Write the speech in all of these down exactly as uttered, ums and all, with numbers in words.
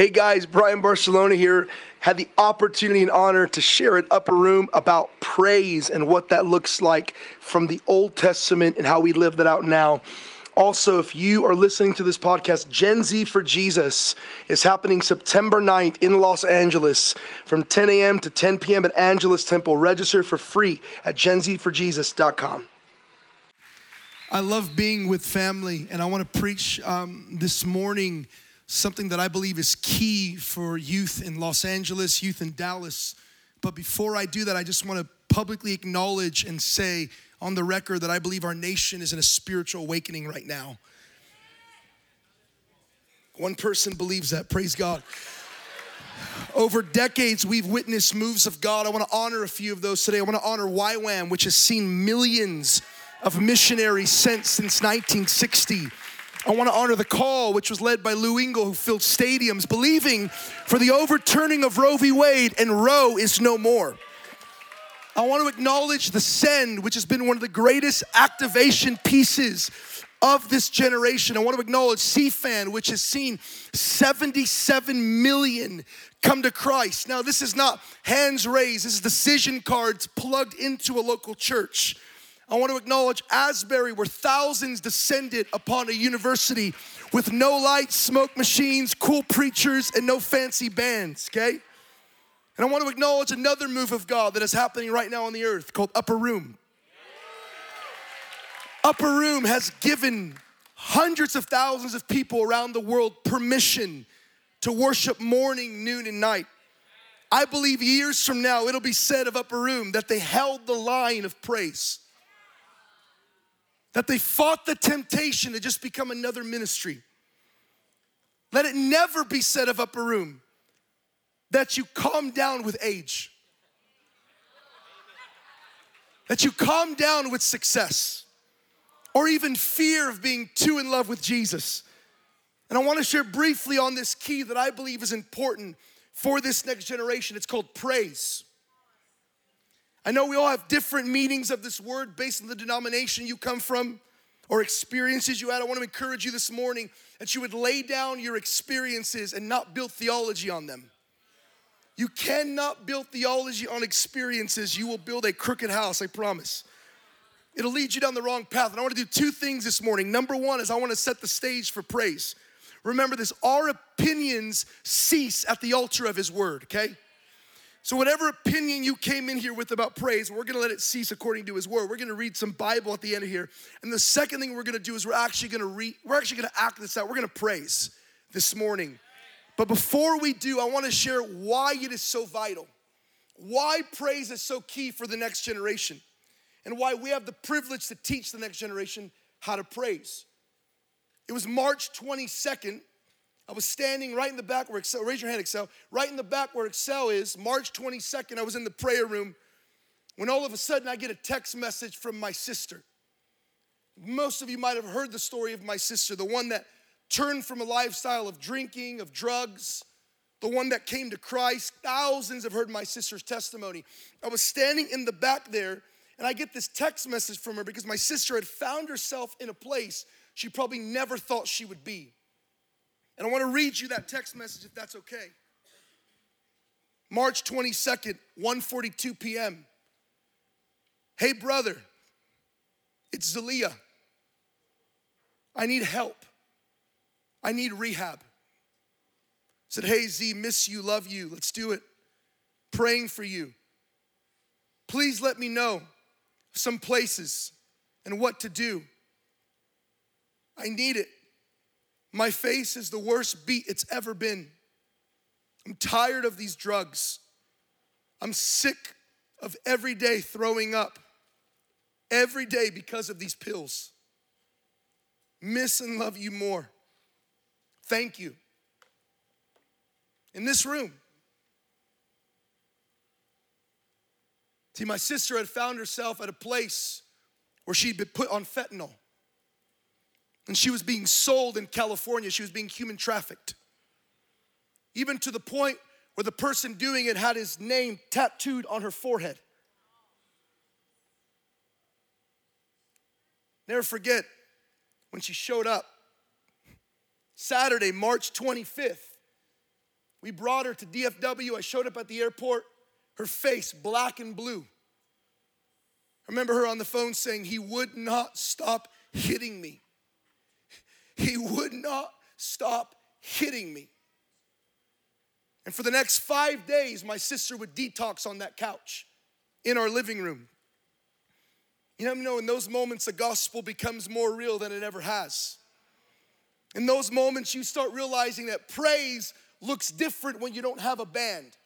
Hey guys, Brian Barcelona here. Had the opportunity and honor to share at Upper Room about praise and what that looks like from the Old Testament and how we live that out now. Also, if you are listening to this podcast, Gen Z for Jesus is happening September ninth in Los Angeles from ten a.m. to ten p.m. at Angeles Temple. Register for free at gen z for jesus dot com. I love being with family, and I want to preach um, this morning something that I believe is key for youth in Los Angeles, youth in Dallas. But before I do that, I just want to publicly acknowledge and say on the record that I believe our nation is in a spiritual awakening right now. One person believes that, praise God. Over decades, we've witnessed moves of God. I want to honor a few of those today. I want to honor Y WAM, which has seen millions of missionaries sent since nineteen sixty. I want to honor The Call, which was led by Lou Engle, who filled stadiums, believing for the overturning of Roe v. Wade, and Roe is no more. I want to acknowledge the Send, which has been one of the greatest activation pieces of this generation. I want to acknowledge C FAN, which has seen seventy-seven million come to Christ. Now, this is not hands raised. This is decision cards plugged into a local church. I want to acknowledge Asbury, where thousands descended upon a university with no lights, smoke machines, cool preachers, and no fancy bands, okay? And I want to acknowledge another move of God that is happening right now on the earth called Upper Room. Upper Room has given hundreds of thousands of people around the world permission to worship morning, noon, and night. I believe years from now, it'll be said of Upper Room that they held the line of praise, that they fought the temptation to just become another ministry. Let it never be said of Upper Room that you calm down with age, that you calm down with success, or even fear of being too in love with Jesus. And I want to share briefly on this key that I believe is important for this next generation. It's called praise. I know we all have different meanings of this word based on the denomination you come from or experiences you had. I want to encourage you this morning that you would lay down your experiences and not build theology on them. You cannot build theology on experiences. You will build a crooked house, I promise. It'll lead you down the wrong path. And I want to do two things this morning. Number one is I want to set the stage for praise. Remember this, our opinions cease at the altar of his word, okay? So whatever opinion you came in here with about praise, we're going to let it cease according to his word. We're going to read some Bible at the end of here. And the second thing we're going to do is we're actually going to re- we're actually going to act this out. We're going to praise this morning. But before we do, I want to share why it is so vital, why praise is so key for the next generation, and why we have the privilege to teach the next generation how to praise. It was March twenty-second. I was standing right in the back where Excel, raise your hand, Excel, right in the back where Excel is, March twenty-second. I was in the prayer room when all of a sudden I get a text message from my sister. Most of you might have heard the story of my sister, the one that turned from a lifestyle of drinking, of drugs, the one that came to Christ. Thousands have heard my sister's testimony. I was standing in the back there, and I get this text message from her because my sister had found herself in a place she probably never thought she would be. And I want to read you that text message if that's okay. March twenty-second, one forty-two p.m. Hey, brother, it's Zalia. I need help. I need rehab. I said, hey, Z, miss you, love you. Let's do it. Praying for you. Please let me know some places and what to do. I need it. My face is the worst beat it's ever been. I'm tired of these drugs. I'm sick of every day throwing up. Every day because of these pills. Miss and love you more. Thank you. In this room. See, my sister had found herself at a place where she'd been put on fentanyl. And she was being sold in California. She was being human trafficked. Even to the point where the person doing it had his name tattooed on her forehead. Never forget when she showed up. Saturday, March twenty-fifth, We brought her to D F W. I showed up at the airport, her face black and blue. I remember her on the phone saying, he would not stop hitting me. He would not stop hitting me. And for the next five days, my sister would detox on that couch in our living room. You know, in those moments, the gospel becomes more real than it ever has. In those moments, you start realizing that praise looks different when you don't have a band.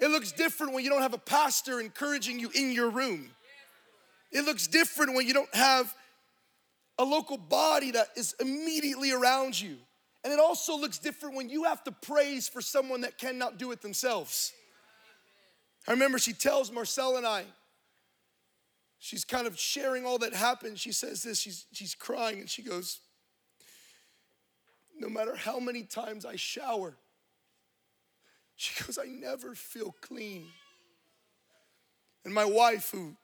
It looks different when you don't have a pastor encouraging you in your room. It looks different when you don't have a local body that is immediately around you. And it also looks different when you have to praise for someone that cannot do it themselves. I remember she tells Marcel and I, she's kind of sharing all that happened. She says this, she's, she's crying, and she goes, no matter how many times I shower, she goes, I never feel clean. And my wife, who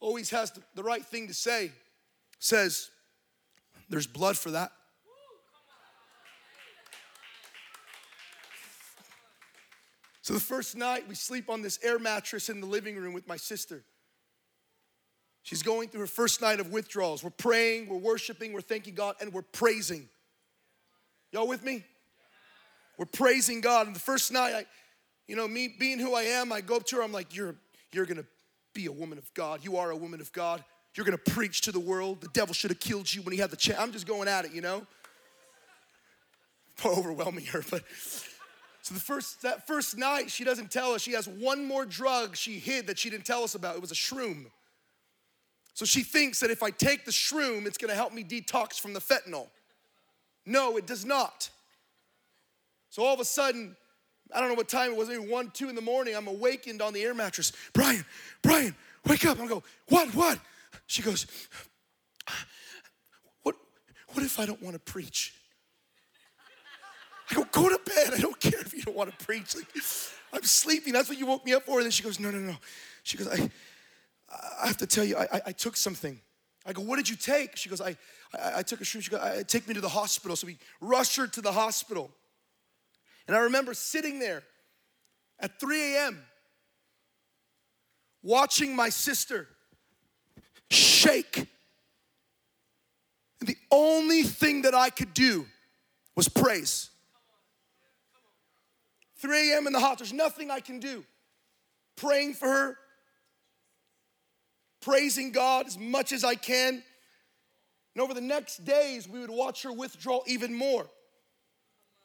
always has the, the right thing to say, says, there's blood for that. So the first night, we sleep on this air mattress in the living room with my sister. She's going through her first night of withdrawals. We're praying, we're worshiping, we're thanking God, and we're praising. Y'all with me? We're praising God. And the first night, I, you know, me being who I am, I go up to her. I'm like, you're, you're going to be a woman of God. You are a woman of God. You're going to preach to the world. The devil should have killed you when he had the chance. I'm just going at it, you know. Overwhelming her. But so the first that first night, she doesn't tell us. She has one more drug she hid that she didn't tell us about. It was a shroom. So she thinks that if I take the shroom, it's going to help me detox from the fentanyl. No, it does not. So all of a sudden, I don't know what time it was, maybe one, two in the morning, I'm awakened on the air mattress. Brian, Brian, wake up. I go, what, what? She goes, what, what if I don't want to preach? I go, go to bed. I don't care if you don't want to preach. Like, I'm sleeping. That's what you woke me up for. And then she goes, no, no, no. She goes, I, I have to tell you, I, I, I took something. I go, what did you take? She goes, I, I, I took a shroom. She goes, I, take me to the hospital. So we rushed her to the hospital. And I remember sitting there at three a.m. watching my sister shake. And the only thing that I could do was praise. three a.m. in the hospital. There's nothing I can do. Praying for her. Praising God as much as I can. And over the next days, we would watch her withdraw even more.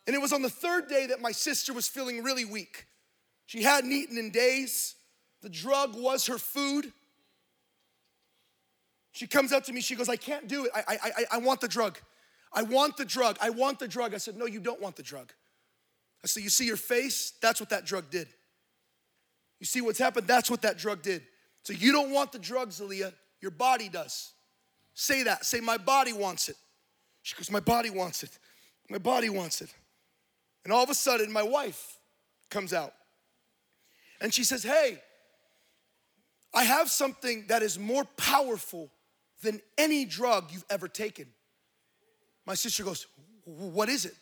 And it was on the third day that my sister was feeling really weak. She hadn't eaten in days. The drug was her food. She comes up to me. She goes, I can't do it. I, I, I, I want the drug. I want the drug. I want the drug. I said, no, you don't want the drug. I said, you see your face? That's what that drug did. You see what's happened? That's what that drug did. So you don't want the drug, Zalia. Your body does. Say that. Say, my body wants it. She goes, my body wants it. My body wants it. And all of a sudden, my wife comes out. And she says, hey, I have something that is more powerful than any drug you've ever taken. My sister goes, what is it?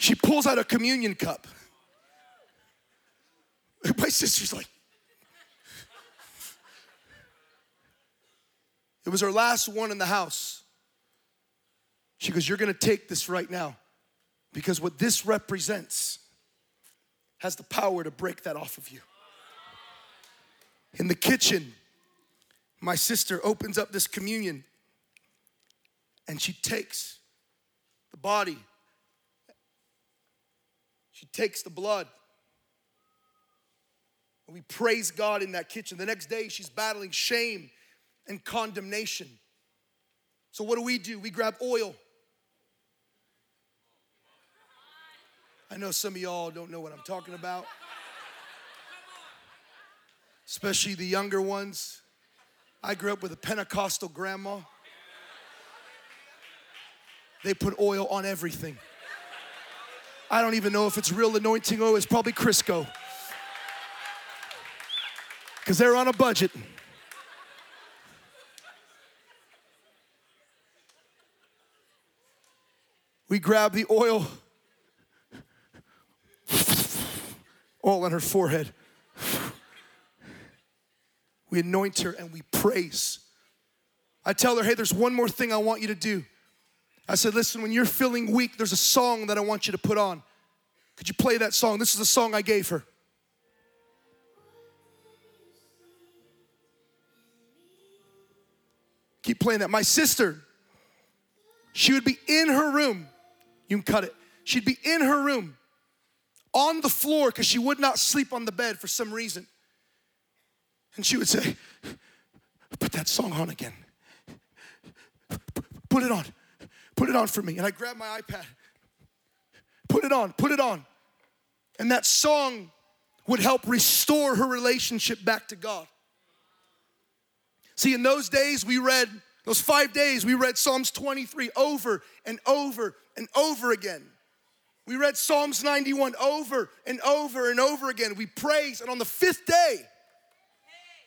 She pulls out a communion cup. My sister's like, it was her last one in the house. She goes, you're going to take this right now because what this represents has the power to break that off of you. In the kitchen, my sister opens up this communion and she takes the body. She takes the blood. And we praise God in that kitchen. The next day, she's battling shame and condemnation. So what do we do? We grab oil. I know some of y'all don't know what I'm talking about. Especially the younger ones. I grew up with a Pentecostal grandma. They put oil on everything. I don't even know if it's real anointing oil. It's probably Crisco. Because they're on a budget. We grabbed the oil, oil on her forehead. We anoint her and we praise. I tell her, hey, there's one more thing I want you to do. I said, listen, when you're feeling weak, there's a song that I want you to put on. Could you play that song? This is the song I gave her. Keep playing that. My sister, she would be in her room. You can cut it. She'd be in her room on the floor because she would not sleep on the bed for some reason. And she would say, put that song on again. Put it on. Put it on for me. And I grabbed my iPad. Put it on. Put it on. And that song would help restore her relationship back to God. See, in those days we read, those five days, we read Psalms twenty-three over and over and over again. We read Psalms ninety-one over and over and over again. We praised, and on the fifth day,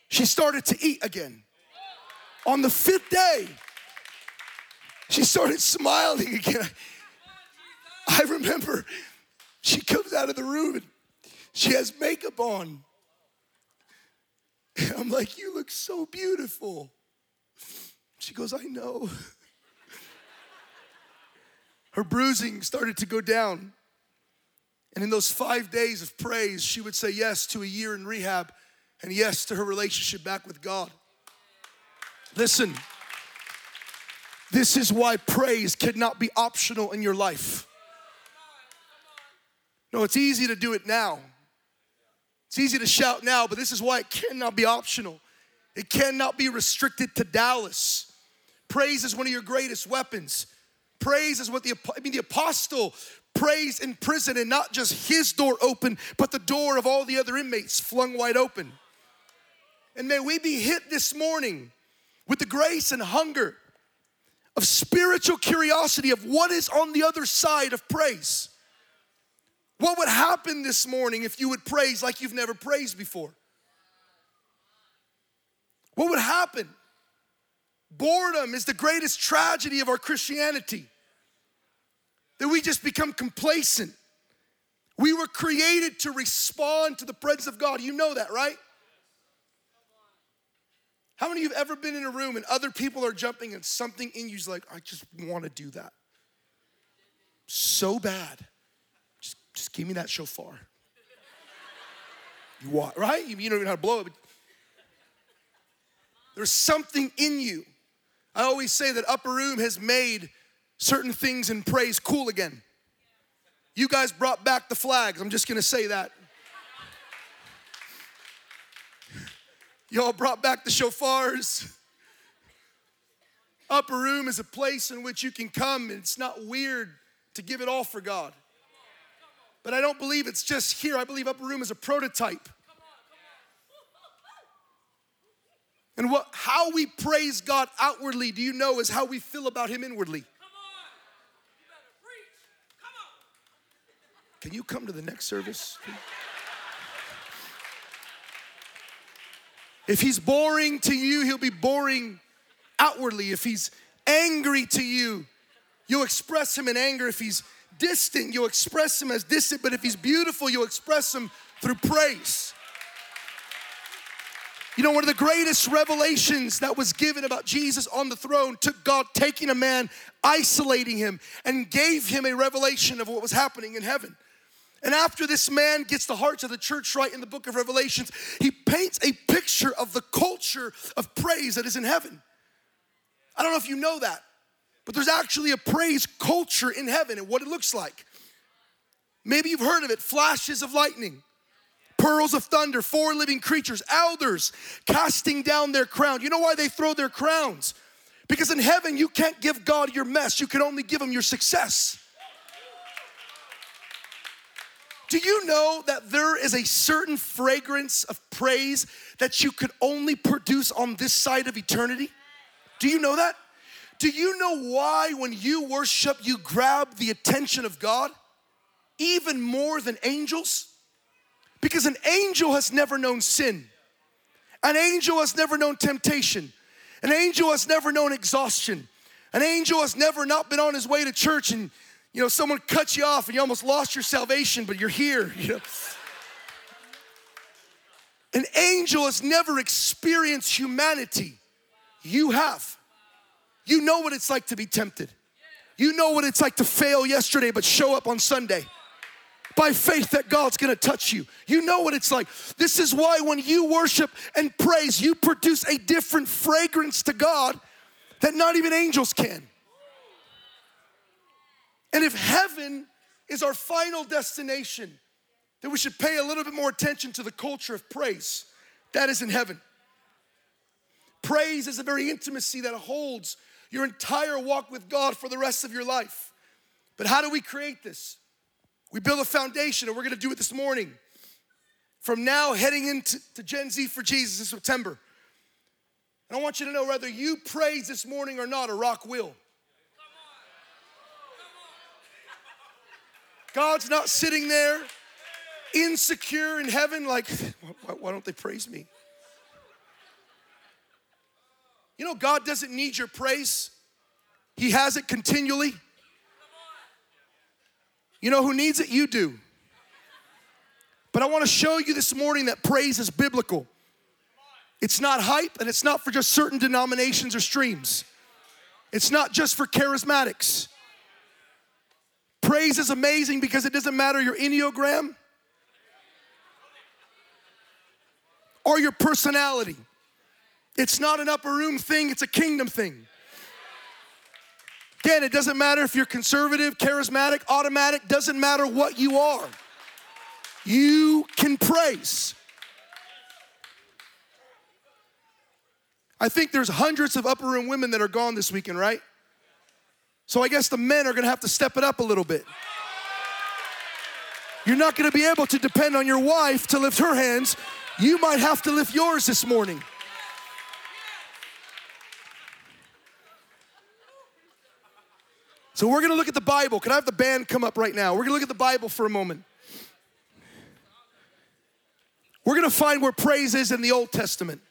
she started to eat again. On the fifth day, she started smiling again. I remember she comes out of the room and she has makeup on. And I'm like, you look so beautiful. She goes, I know. Her bruising started to go down. And in those five days of praise, she would say yes to a year in rehab. And yes to her relationship back with God. Listen, this is why praise cannot be optional in your life. No, it's easy to do it now. It's easy to shout now, but this is why it cannot be optional. It cannot be restricted to Dallas. Praise is one of your greatest weapons. Praise is what the, I mean, the apostle praise in prison, and not just his door open, but the door of all the other inmates flung wide open. And may we be hit this morning with the grace and hunger of spiritual curiosity of what is on the other side of praise. What would happen this morning if you would praise like you've never praised before? What would happen? Boredom is the greatest tragedy of our Christianity. That we just become complacent. We were created to respond to the presence of God. You know that, right? How many of you have ever been in a room and other people are jumping and something in you is like, I just want to do that. So bad. Just, just give me that shofar. You want, right? You, you don't even know how to blow it. But there's something in you. I always say that Upper Room has made certain things in praise cool again. You guys brought back the flags. I'm just going to say that. Y'all brought back the shofars. Upper Room is a place in which you can come, and it's not weird to give it all for God. But I don't believe it's just here. I believe Upper Room is a prototype. And what, how we praise God outwardly, do you know, is how we feel about him inwardly. Can you come to the next service? If he's boring to you, he'll be boring outwardly. If he's angry to you, you'll express him in anger. If he's distant, you'll express him as distant. But if he's beautiful, you'll express him through praise. You know, one of the greatest revelations that was given about Jesus on the throne took God taking a man, isolating him, and gave him a revelation of what was happening in heaven. And after this man gets the hearts of the church right in the book of Revelations, he paints a picture of the culture of praise that is in heaven. I don't know if you know that, but there's actually a praise culture in heaven and what it looks like. Maybe you've heard of it, flashes of lightning. Pearls of thunder, four living creatures, elders casting down their crown. You know why they throw their crowns? Because in heaven, you can't give God your mess. You can only give him your success. Do you know that there is a certain fragrance of praise that you could only produce on this side of eternity? Do you know that? Do you know why when you worship, you grab the attention of God even more than angels? Because an angel has never known sin. An angel has never known temptation. An angel has never known exhaustion. An angel has never not been on his way to church and You know, someone cut you off and you almost lost your salvation, but you're here, you know. An angel has never experienced humanity. You have. You know what it's like to be tempted. You know what it's like to fail yesterday but show up on Sunday. By faith that God's gonna touch you. You know what it's like. This is why when you worship and praise, you produce a different fragrance to God that not even angels can. And if heaven is our final destination, then we should pay a little bit more attention to the culture of praise. That is in heaven. Praise is a very intimacy that holds your entire walk with God for the rest of your life. But how do we create this? We build a foundation, and we're going to do it this morning. From now, heading into to Gen Z for Jesus in September. And I want you to know, whether you praise this morning or not, a rock will. God's not sitting there insecure in heaven like, why don't they praise me? You know, God doesn't need your praise. He has it continually. You know who needs it? You do. But I want to show you this morning that praise is biblical. It's not hype, and it's not for just certain denominations or streams. It's not just for charismatics. Praise is amazing because it doesn't matter your enneagram or your personality. It's not an upper room thing, it's a kingdom thing. Again, it doesn't matter if you're conservative, charismatic, automatic, doesn't matter what you are. You can praise. I think there's hundreds of upper room women that are gone this weekend, right? So I guess the men are gonna have to step it up a little bit. You're not gonna be able to depend on your wife to lift her hands. You might have to lift yours this morning. So we're going to look at the Bible. Can I have the band come up right now? We're going to look at the Bible for a moment. We're going to find where praise is in the Old Testament.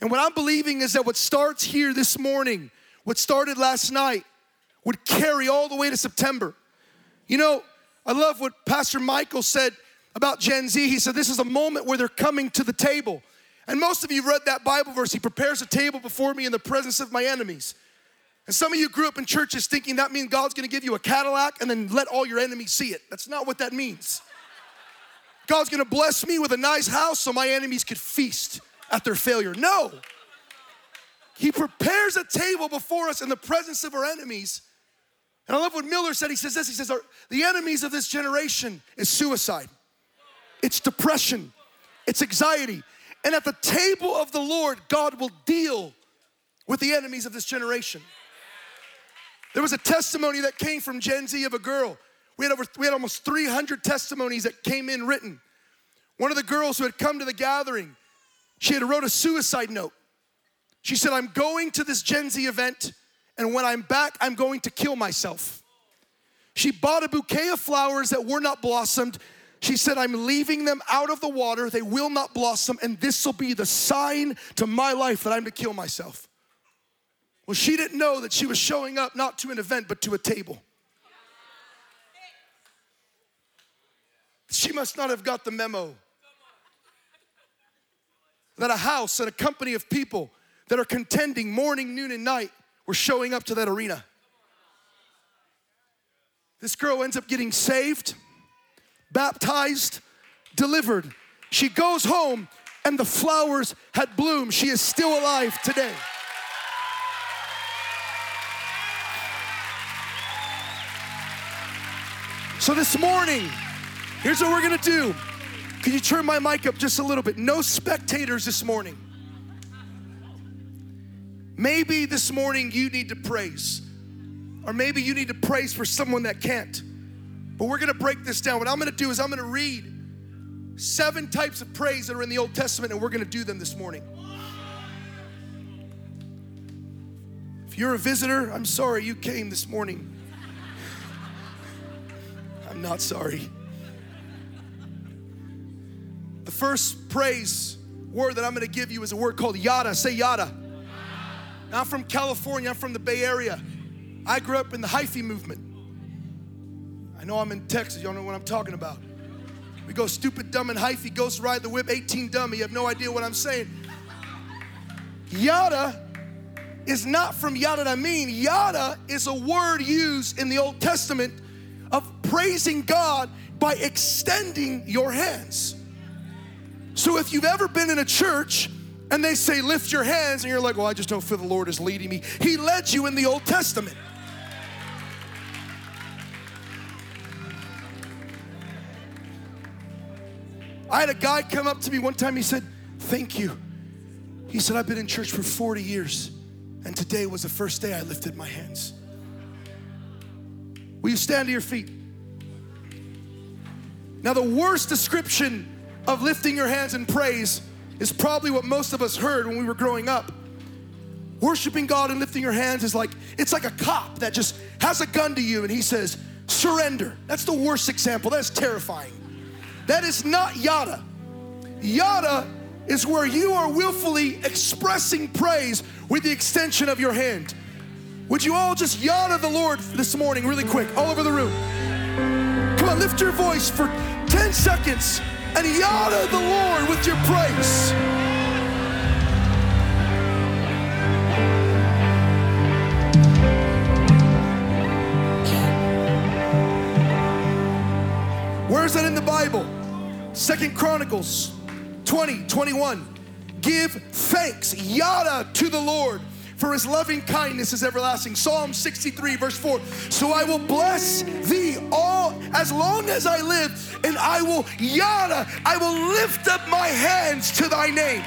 And what I'm believing is that what starts here this morning, what started last night, would carry all the way to September. You know, I love what Pastor Michael said about Gen Z. He said this is a moment where they're coming to the table. And most of you read that Bible verse. He prepares a table before me in the presence of my enemies. And some of you grew up in churches thinking that means God's going to give you a Cadillac and then let all your enemies see it. That's not what that means. God's going to bless me with a nice house so my enemies could feast at their failure. No. He prepares a table before us in the presence of our enemies. And I love what Miller said. He says this. He says, the enemies of this generation is suicide. It's depression. It's anxiety. And at the table of the Lord, God will deal with the enemies of this generation. There was a testimony that came from Gen Z of a girl. We had, over, we had almost three hundred testimonies that came in written. One of the girls who had come to the gathering, she had wrote a suicide note. She said, I'm going to this Gen Z event, and when I'm back, I'm going to kill myself. She bought a bouquet of flowers that were not blossomed. She said, I'm leaving them out of the water. They will not blossom, and this will be the sign to my life that I'm to kill myself. Well, she didn't know that she was showing up not to an event, but to a table. She must not have got the memo that a house and a company of people that are contending morning, noon, and night were showing up to that arena. This girl ends up getting saved, baptized, delivered. She goes home, and the flowers had bloomed. She is still alive today. So this morning, here's what we're gonna do. Can you turn my mic up just a little bit? No spectators this morning. Maybe this morning you need to praise, or maybe you need to praise for someone that can't. But we're gonna break this down. What I'm gonna do is I'm gonna read seven types of praise that are in the Old Testament, and we're gonna do them this morning. If you're a visitor, I'm sorry you came this morning. I'm not sorry. The first praise word that I'm going to give you is a word called yada. Say yada. Now, I'm from California. I'm from the Bay Area. I grew up in the hyphy movement. I know I'm in Texas. Y'all know what I'm talking about. We go stupid, dumb, and hyphy, ghost ride the whip, eighteen dummy. You have no idea what I'm saying. Yada is not from Yada I mean. Yada is a word used in the Old Testament of praising God by extending your hands. So if you've ever been in a church and they say, lift your hands, and you're like, well, I just don't feel the Lord is leading me. He led you in the Old Testament. I had a guy come up to me one time, he said, thank you. He said, I've been in church for forty years, and today was the first day I lifted my hands. Will you stand to your feet? Now, the worst description of lifting your hands in praise is probably what most of us heard when we were growing up. Worshiping God and lifting your hands is like, it's like a cop that just has a gun to you and he says, surrender. That's the worst example. That's terrifying. That is not yada. Yada is where you are willfully expressing praise with the extension of your hand. Would you all just yada the Lord this morning really quick, all over the room? Come on, lift your voice for ten seconds and yada the Lord with your praise. Where is that in the Bible? Second Chronicles twenty, twenty-one. Give thanks, yada, to the Lord, for his loving kindness is everlasting. Psalm sixty-three, verse four. So I will bless thee all as long as I live, and I will, yada, I will lift up my hands to thy name.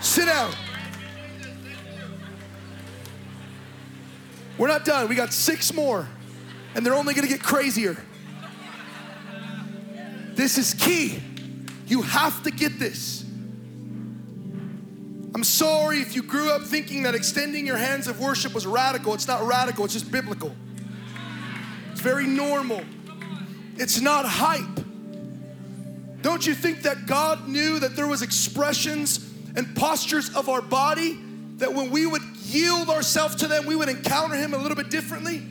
Sit down. We're not done. We got six more, and they're only going to get crazier. This is key. You have to get this. I'm sorry if you grew up thinking that extending your hands of worship was radical. It's not radical, it's just biblical. It's very normal. It's not hype. Don't you think that God knew that there was expressions and postures of our body that when we would yield ourselves to them, we would encounter him a little bit differently?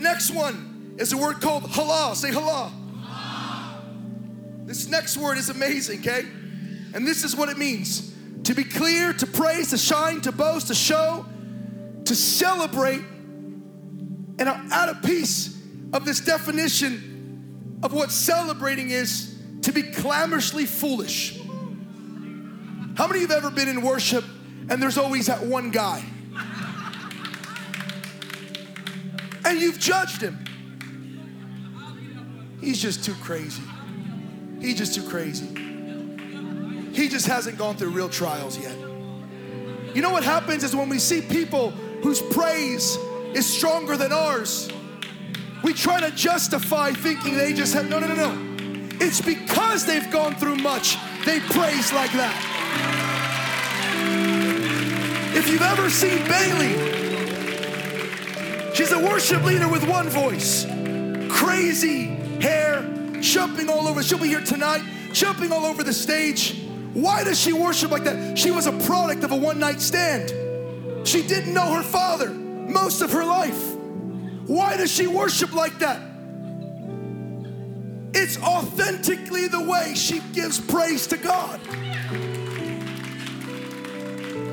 Next one is a word called halal. Say halal. Halal. This next word is amazing, okay? And this is what it means. To be clear, to praise, to shine, to boast, to show, to celebrate. And I'm out of peace of this definition of what celebrating is, to be clamorously foolish. How many of you have ever been in worship and there's always that one guy? And you've judged him. He's just too crazy. He's just too crazy. He just hasn't gone through real trials yet. You know what happens is when we see people whose praise is stronger than ours, we try to justify thinking they just have, no, no, no, no. It's because they've gone through much, they praise like that. If you've ever seen Bailey, she's a worship leader with One Voice. Crazy hair, jumping all over. She'll be here tonight, jumping all over the stage. Why does she worship like that? She was a product of a one-night stand. She didn't know her father most of her life. Why does she worship like that? It's authentically the way she gives praise to God.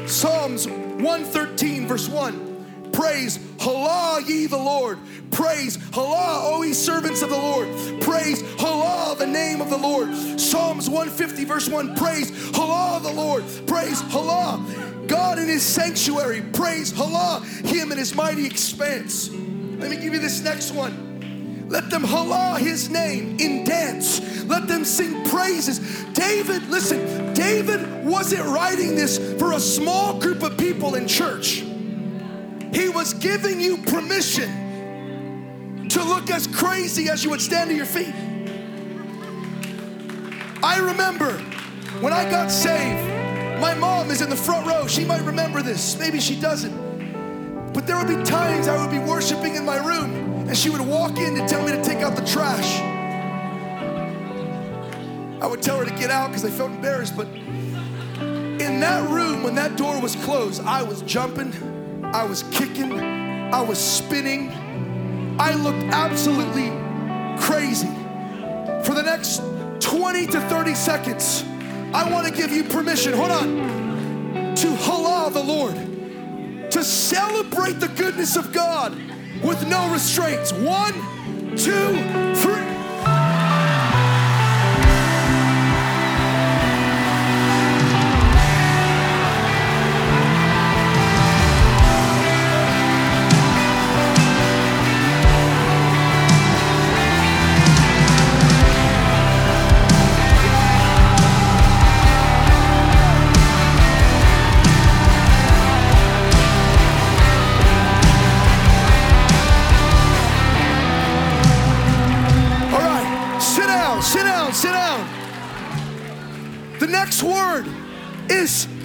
Psalms one thirteen, verse one. Praise, Halah, ye the Lord. Praise, Halah, O ye servants of the Lord. Praise, Halah, the name of the Lord. Psalms one fifty, verse one. Praise, Halah, the Lord. Praise, Halah, God in his sanctuary. Praise, Halah, him in his mighty expanse. Let me give you this next one. Let them Halah his name in dance. Let them sing praises. David, listen, David wasn't writing this for a small group of people in church. He was giving you permission to look as crazy as you would stand to your feet. I remember when I got saved, my mom is in the front row. She might remember this. Maybe she doesn't. But there would be times I would be worshiping in my room, and she would walk in to tell me to take out the trash. I would tell her to get out because I felt embarrassed, but In that room, when that door was closed, I was jumping, I was kicking, I was spinning. I looked absolutely crazy. For the next twenty to thirty seconds, I want to give you permission, hold on, to halal the Lord, to celebrate the goodness of God with no restraints. One, two, three.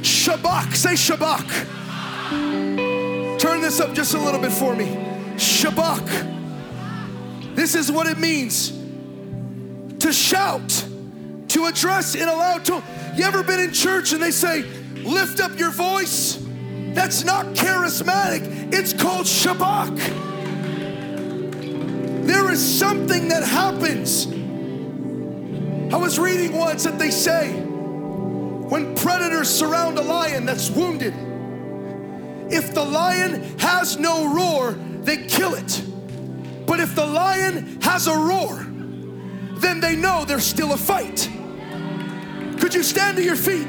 Shabak, say Shabak. Turn this up just a little bit for me. Shabak. This is what it means to shout, to address in a loud tone. You ever been in church and they say, lift up your voice? That's not charismatic. It's called Shabak. There is something that happens. I was reading once that they say, when predators surround a lion that's wounded, if the lion has no roar, they kill it. But if the lion has a roar, then they know there's still a fight. Could you stand to your feet?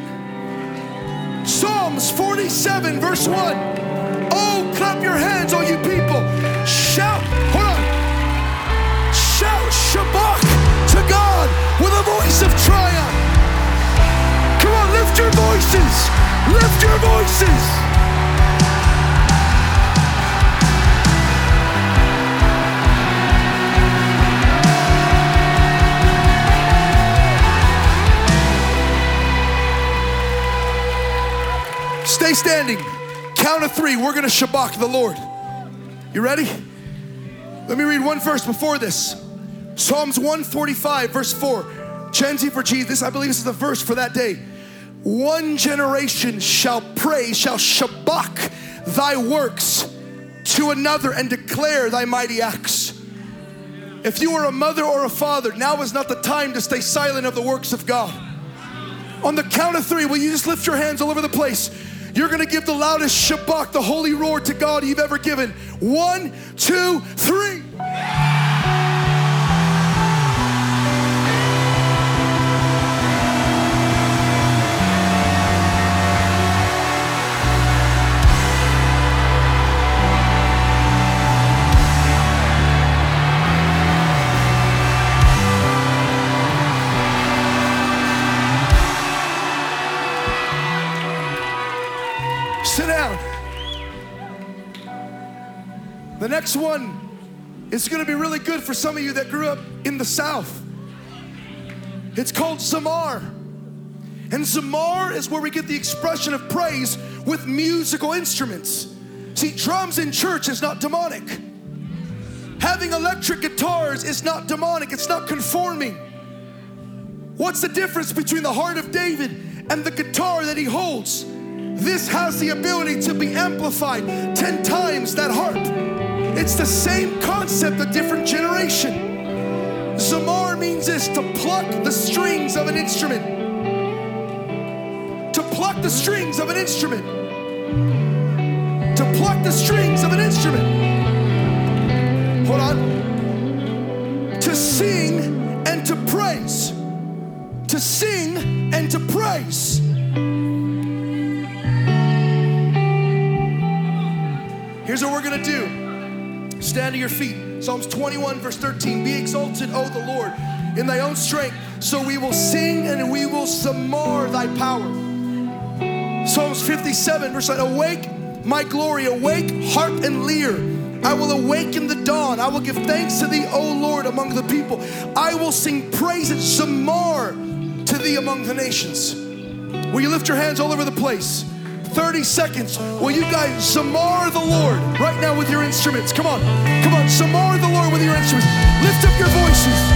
Psalms forty-seven, verse one. Oh, clap your hands, all you people. Shout, hold on. Shout Shabbat to God with a voice of triumph. Lift your voices! Lift your voices! Stay standing. Count of three. We're going to Shabak the Lord. You ready? Let me read one verse before this. Psalms one forty-five, verse four. Gen Z for Jesus. I believe this is the verse for that day. One generation shall praise, shall Shabak thy works to another and declare thy mighty acts. If you are a mother or a father, now is not the time to stay silent of the works of God. On the count of three, will you just lift your hands all over the place? You're going to give the loudest Shabak, the holy roar to God you've ever given. One, two, three. The next one is going to be really good for some of you that grew up in the South. It's called Zamar. And Zamar is where we get the expression of praise with musical instruments. See, drums in church is not demonic. Having electric guitars is not demonic. It's not conforming. What's the difference between the heart of David and the guitar that he holds? This has the ability to be amplified ten times that harp. It's the same concept, a different generation. Zamar means this, to pluck the strings of an instrument. To pluck the strings of an instrument. To pluck the strings of an instrument. Hold on. To sing and to praise. To sing and to praise. Here's what we're gonna do. Stand to your feet. Psalms twenty-one, verse thirteen. Be exalted, O the Lord, in thy own strength, so we will sing and we will Zamar thy power. Psalms fifty-seven, verse nine. Awake, my glory, awake, harp and lyre. I will awaken the dawn. I will give thanks to thee, O Lord, among the people. I will sing praise and Zamar to thee among the nations. Will you lift your hands all over the place? thirty seconds. Will you guys Zamar the Lord right now with your instruments? Come on. Come on. Zamar the Lord with your instruments. Lift up your voices.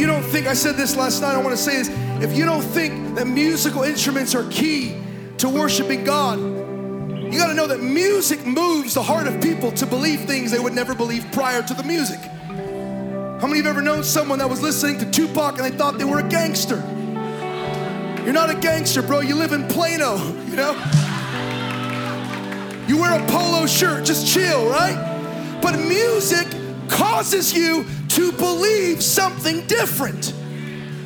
you don't think, I said this last night, I want to say this, if you don't think that musical instruments are key to worshiping God, you got to know that music moves the heart of people to believe things they would never believe prior to the music. How many of you have ever known someone that was listening to Tupac and they thought they were a gangster? You're not a gangster, bro. You live in Plano, you know? You wear a polo shirt, just chill, right? But music causes you to believe something different.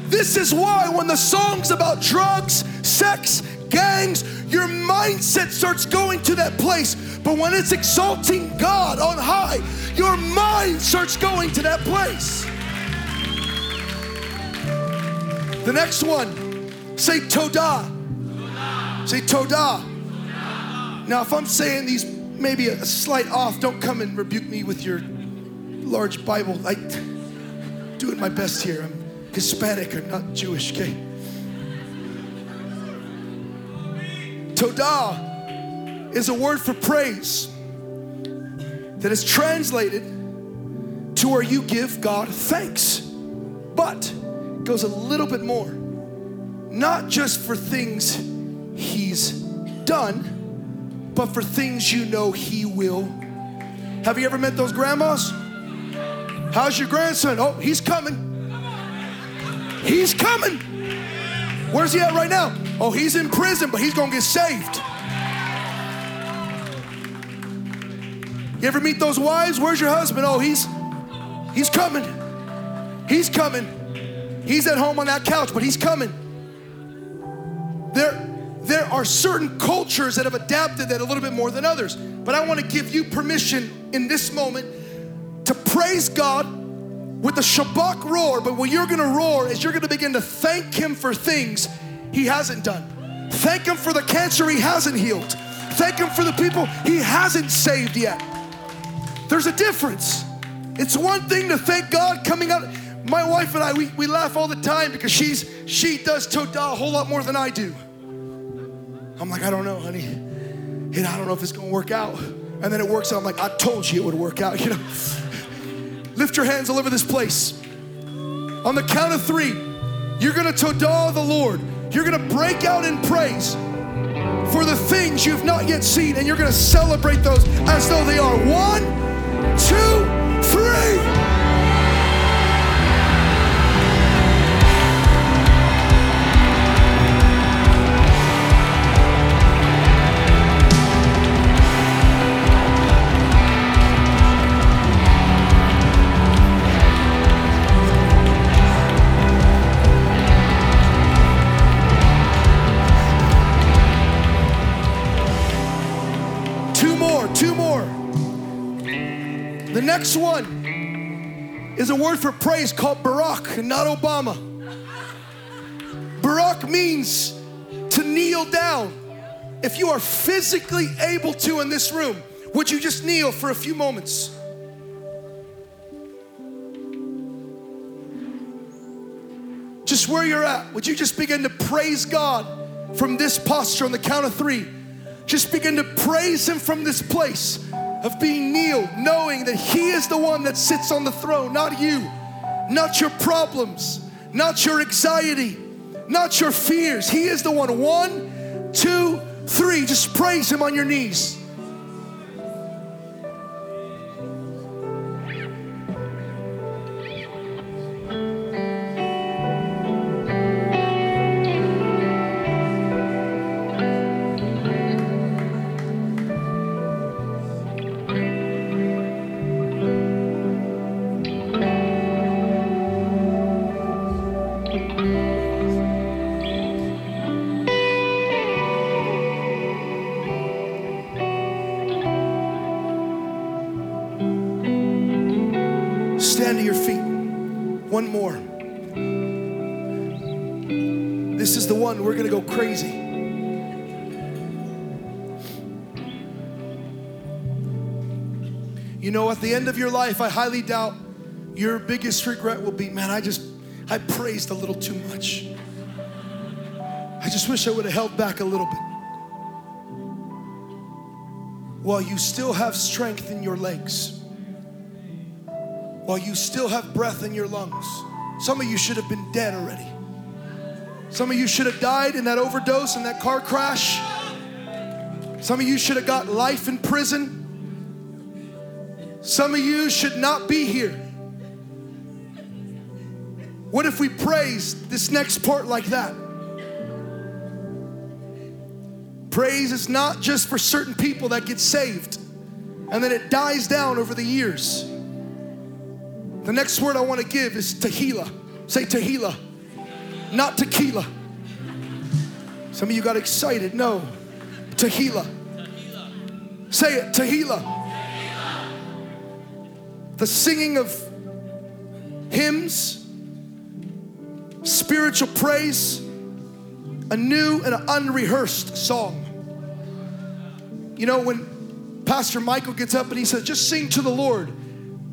This is why when the song's about drugs, sex, gangs, your mindset starts going to that place. But when it's exalting God on high, your mind starts going to that place. The next one, say Todah. Todah. Say Todah. Todah. Now, if I'm saying these maybe a slight off, don't come and rebuke me with your large Bible. I'm doing my best here. I'm Hispanic, I'm not Jewish, okay? Todah is a word for praise that is translated to where you give God thanks. But it goes a little bit more. Not just for things He's done, but for things you know He will. Have you ever met those grandmas? How's your grandson? Oh, he's coming. He's coming. Where's he at right now? Oh, he's in prison, but he's gonna get saved. You ever meet those wives? Where's your husband? Oh, he's he's coming. He's coming. He's at home on that couch, but he's coming. There, there are certain cultures that have adapted that a little bit more than others. But I want to give you permission in this moment to praise God with a Shabbat roar. But what you're gonna roar is you're gonna begin to thank Him for things He hasn't done. Thank Him for the cancer He hasn't healed. Thank Him for the people He hasn't saved yet. There's a difference. It's one thing to thank God coming out. My wife and I, we, we laugh all the time because she's she does Todah a whole lot more than I do. I'm like, I don't know, honey. And I don't know if it's gonna work out. And then it works out. I'm like, I told you it would work out, you know. Lift your hands all over this place. On the count of three, you're gonna Todah the Lord. You're gonna break out in praise for the things you've not yet seen, and you're gonna celebrate those as though they are. One, two, three. Next one is a word for praise called Barak, not Obama. Barak means to kneel down. If you are physically able to in this room, would you just kneel for a few moments? Just where you're at, would you just begin to praise God from this posture on the count of three? Just begin to praise Him from this place of being kneeled, knowing that He is the one that sits on the throne, not you, not your problems, not your anxiety, not your fears. He is the one. One, two, three. Just praise Him on your knees. One more. This is the one we're going to go crazy. You know, at the end of your life, I highly doubt your biggest regret will be, man, I just, I praised a little too much. I just wish I would have held back a little bit. While you still have strength in your legs, while you still have breath in your lungs, Some of you should have been dead already. Some of you should have died in that overdose and that car crash. Some of you should have got life in prison. Some of you should not be here. What if we praise this next part like that? Praise is not just for certain people that get saved and then it dies down over the years. The next word I want to give is tequila. Say tequila, not tequila. Some of you got excited. No, tequila. Say it, tequila. The singing of hymns, spiritual praise, a new and an unrehearsed song. You know, when Pastor Michael gets up and he says, just sing to the Lord,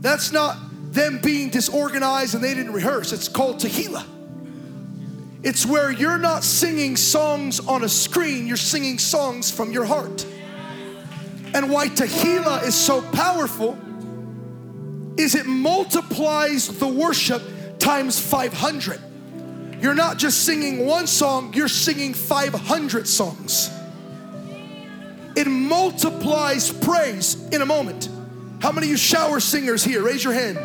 that's not them being disorganized and they didn't rehearse. It's called tequila. It's where you're not singing songs on a screen, you're singing songs from your heart. And why tequila is so powerful is it multiplies the worship times five hundred. You're not just singing one song, you're singing five hundred songs. It multiplies praise in a moment. How many of you shower singers here? Raise your hand.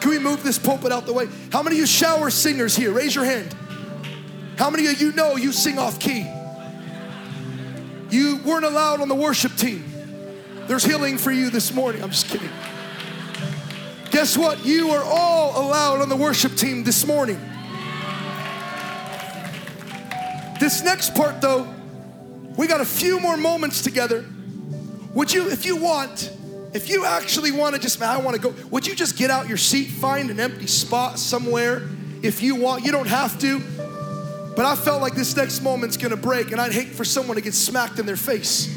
Can we move this pulpit out the way? How many of you shower singers here? Raise your hand. How many of you know you sing off key? You weren't allowed on the worship team. There's healing for you this morning. I'm just kidding. Guess what? You are all allowed on the worship team this morning. This next part, though, we got a few more moments together. Would you, if you want, if you actually want to just, man, I want to go, would you just get out your seat, find an empty spot somewhere if you want? You don't have to, but I felt like this next moment's going to break, and I'd hate for someone to get smacked in their face.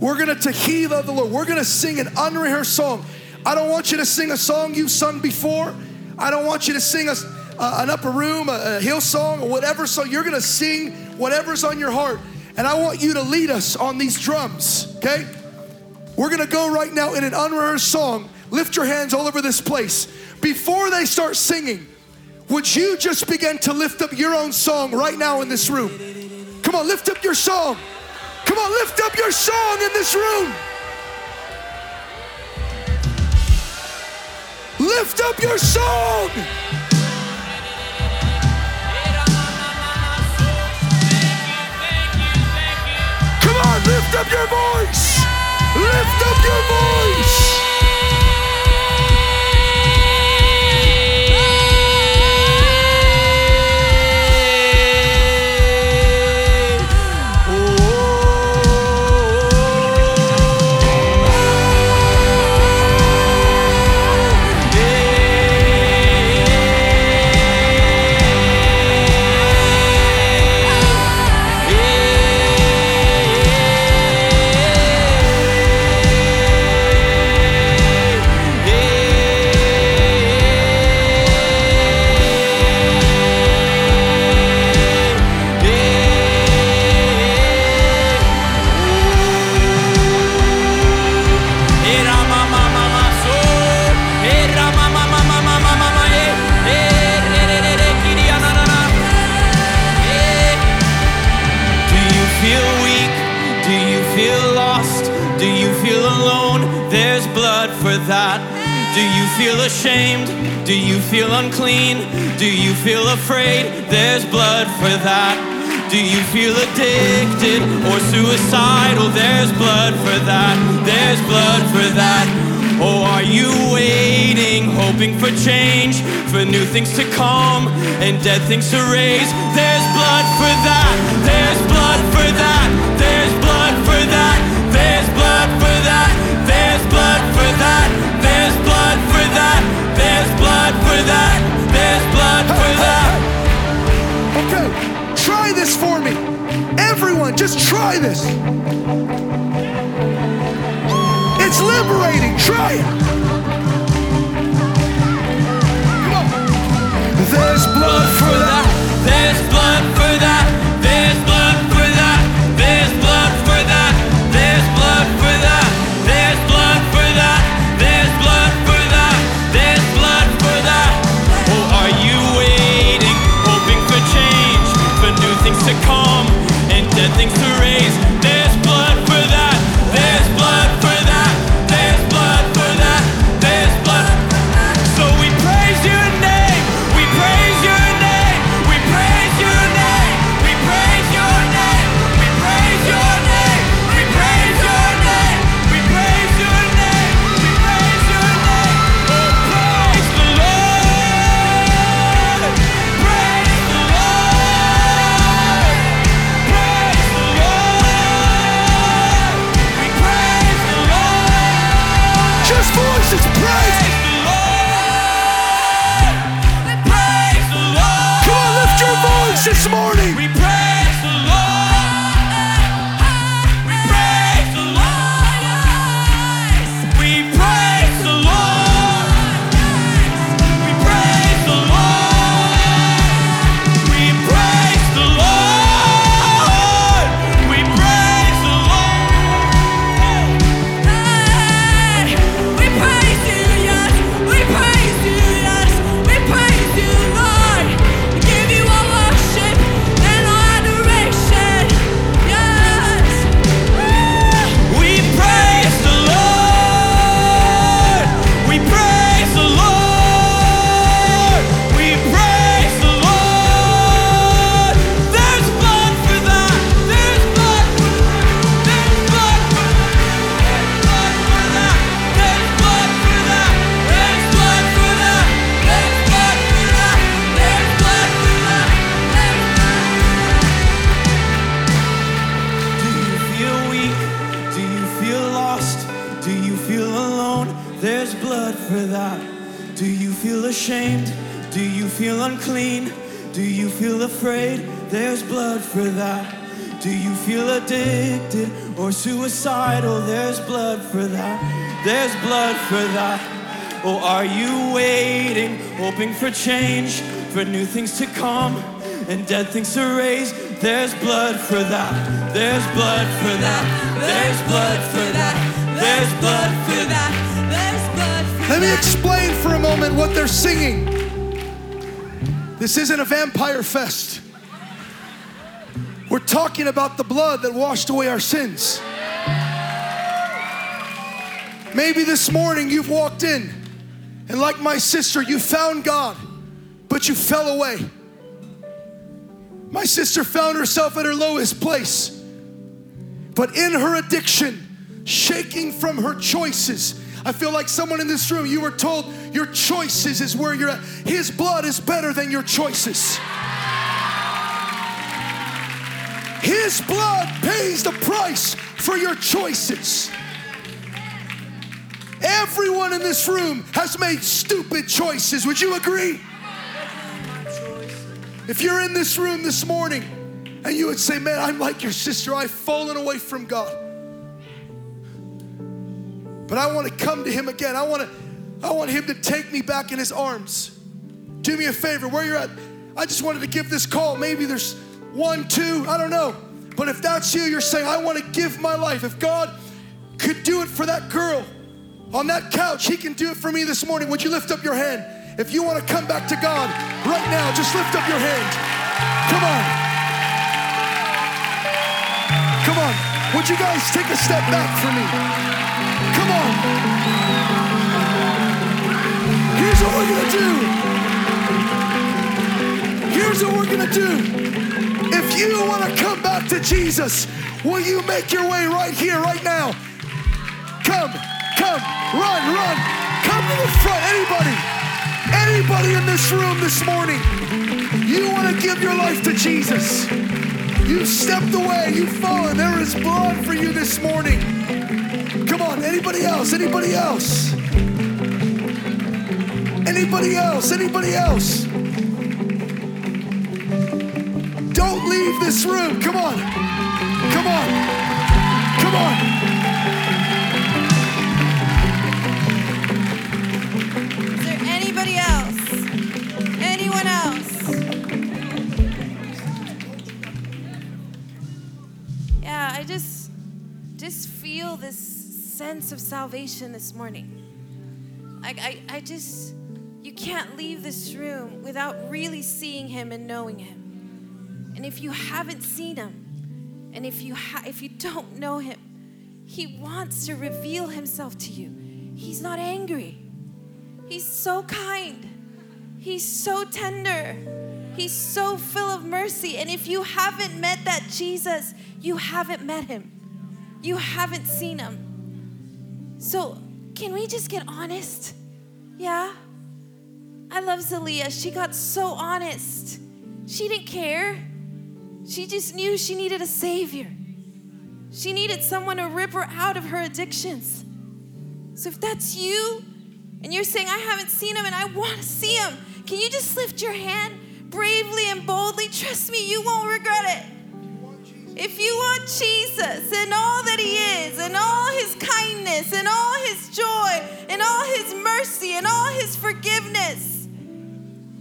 We're going to tequila the Lord. We're going to sing an unrehearsed song. I don't want you to sing a song you've sung before. I don't want you to sing a, uh, an Upper Room, a, a Hillsong, or whatever. So you're going to sing whatever's on your heart. And I want you to lead us on these drums, okay? We're going to go right now in an unrehearsed song. Lift your hands all over this place. Before they start singing, would you just begin to lift up your own song right now in this room? Come on, lift up your song. Come on, lift up your song in this room. Lift up your song. Come on, lift up your voice. Lift up your voice. Do you feel ashamed? Do you feel unclean? Do you feel afraid? There's blood for that. Do you feel addicted or suicidal? There's blood for that. There's blood for that. Oh, are you waiting, hoping for change, for new things to come and dead things to raise? There's blood for that. There's blood for that. There's blood for that. There's blood for that. There's blood for that. There's blood for that. There's blood for that. There's blood for that. Okay, try this for me. Everyone, just try this. It's liberating. Try it. Come on. There's blood for that. There's blood for that. There's blood for that. There's blood for that. There's blood for that. There's blood for that. There's Suicidal, there's blood for that, there's blood for that. Or oh, are you waiting, hoping for change, for new things to come and dead things to raise? There's blood for that, there's blood for that, there's blood for that, there's blood for that, there's blood for that. Let me explain for a moment what they're singing. This isn't a vampire fest. We're talking about the blood that washed away our sins. Maybe this morning you've walked in and like my sister, you found God, but you fell away. My sister found herself at her lowest place, but in her addiction, shaking from her choices. I feel like someone in this room, you were told your choices is where you're at. His blood is better than your choices. His blood pays the price for your choices. Everyone in this room has made stupid choices. Would you agree? If you're in this room this morning and you would say, man, I'm like your sister, I've fallen away from God, but I want to come to him again. I want to, I want him to take me back in his arms. Do me a favor, where you're at, I just wanted to give this call. Maybe there's one, two, I don't know. But if that's you, you're saying, I want to give my life. If God could do it for that girl on that couch, he can do it for me this morning. Would you lift up your hand? If you want to come back to God right now, just lift up your hand. Come on. Come on. Would you guys take a step back for me? Come on. Here's what we're going to do. Here's what we're going to do. If you want to come back to Jesus, will you make your way right here, right now? Come, come, run, run. Come to the front. Anybody, anybody in this room this morning, you want to give your life to Jesus. You've stepped away. You've fallen. There is blood for you this morning. Come on, anybody else? Anybody else? Anybody else? Anybody else? Don't leave this room. Come on. Come on. Come on. Is there anybody else? Anyone else? Yeah, I just just feel this sense of salvation this morning. Like I, I just, you can't leave this room without really seeing him and knowing him. And if you haven't seen him, and if you ha- if you don't know him, he wants to reveal himself to you. He's not angry. He's so kind. He's so tender. He's so full of mercy. And if you haven't met that Jesus, you haven't met him. You haven't seen him. So can we just get honest? Yeah? I love Zalia. She got so honest. She didn't care. She just knew she needed a savior. She needed someone to rip her out of her addictions. So if that's you, and you're saying, I haven't seen him and I want to see him, can you just lift your hand bravely and boldly? Trust me, you won't regret it. If you want Jesus and all that he is and all his kindness and all his joy and all his mercy and all his forgiveness,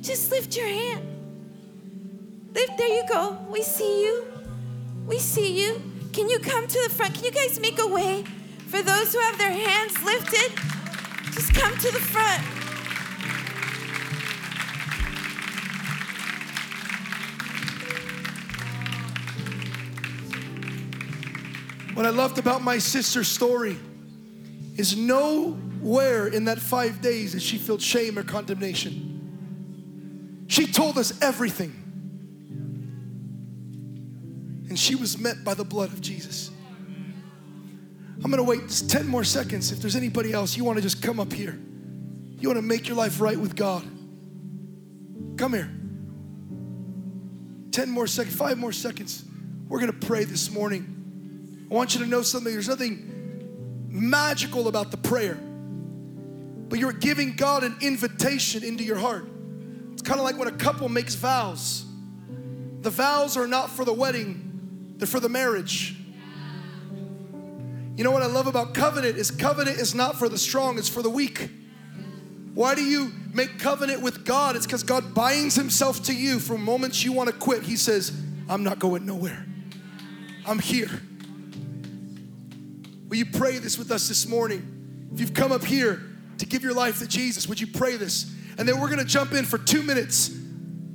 just lift your hand. There you go. We see you. We see you. Can you come to the front? Can you guys make a way for those who have their hands lifted? Just come to the front. What I loved about my sister's story is nowhere in that five days that she felt shame or condemnation. She told us everything. And she was met by the blood of Jesus. I'm gonna wait just ten more seconds. If there's anybody else, you wanna just come up here. You wanna make your life right with God. Come here. ten more seconds, five more seconds. We're gonna pray this morning. I want you to know something. There's nothing magical about the prayer, but you're giving God an invitation into your heart. It's kind of like when a couple makes vows. The vows are not for the wedding, they're for the marriage. You know what I love about covenant is covenant is not for the strong, it's for the weak. Why do you make covenant with God? It's because God binds himself to you from moments you want to quit. He says, I'm not going nowhere. I'm here. Will you pray this with us this morning? If you've come up here to give your life to Jesus, would you pray this? And then we're going to jump in for two minutes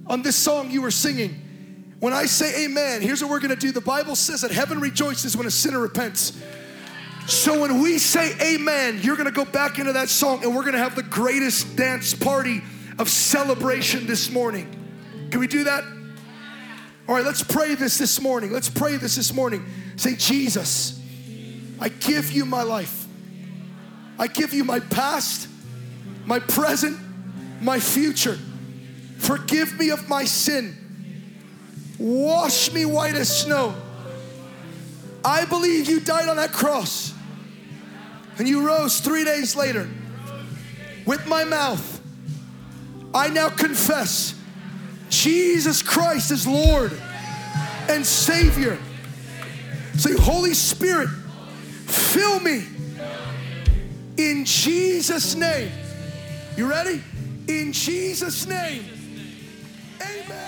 on this song you were singing. When I say amen, here's what we're going to do. The Bible says that heaven rejoices when a sinner repents. So when we say amen, you're going to go back into that song, and we're going to have the greatest dance party of celebration this morning. Can we do that? All right, let's pray this this morning. Let's pray this this morning. Say, Jesus, I give you my life. I give you my past, my present, my future. Forgive me of my sin. Wash me white as snow. I believe you died on that cross and you rose three days later. With my mouth, I now confess Jesus Christ is Lord and Savior. Say, Holy Spirit, fill me in Jesus' name. You ready? In Jesus' name. Amen.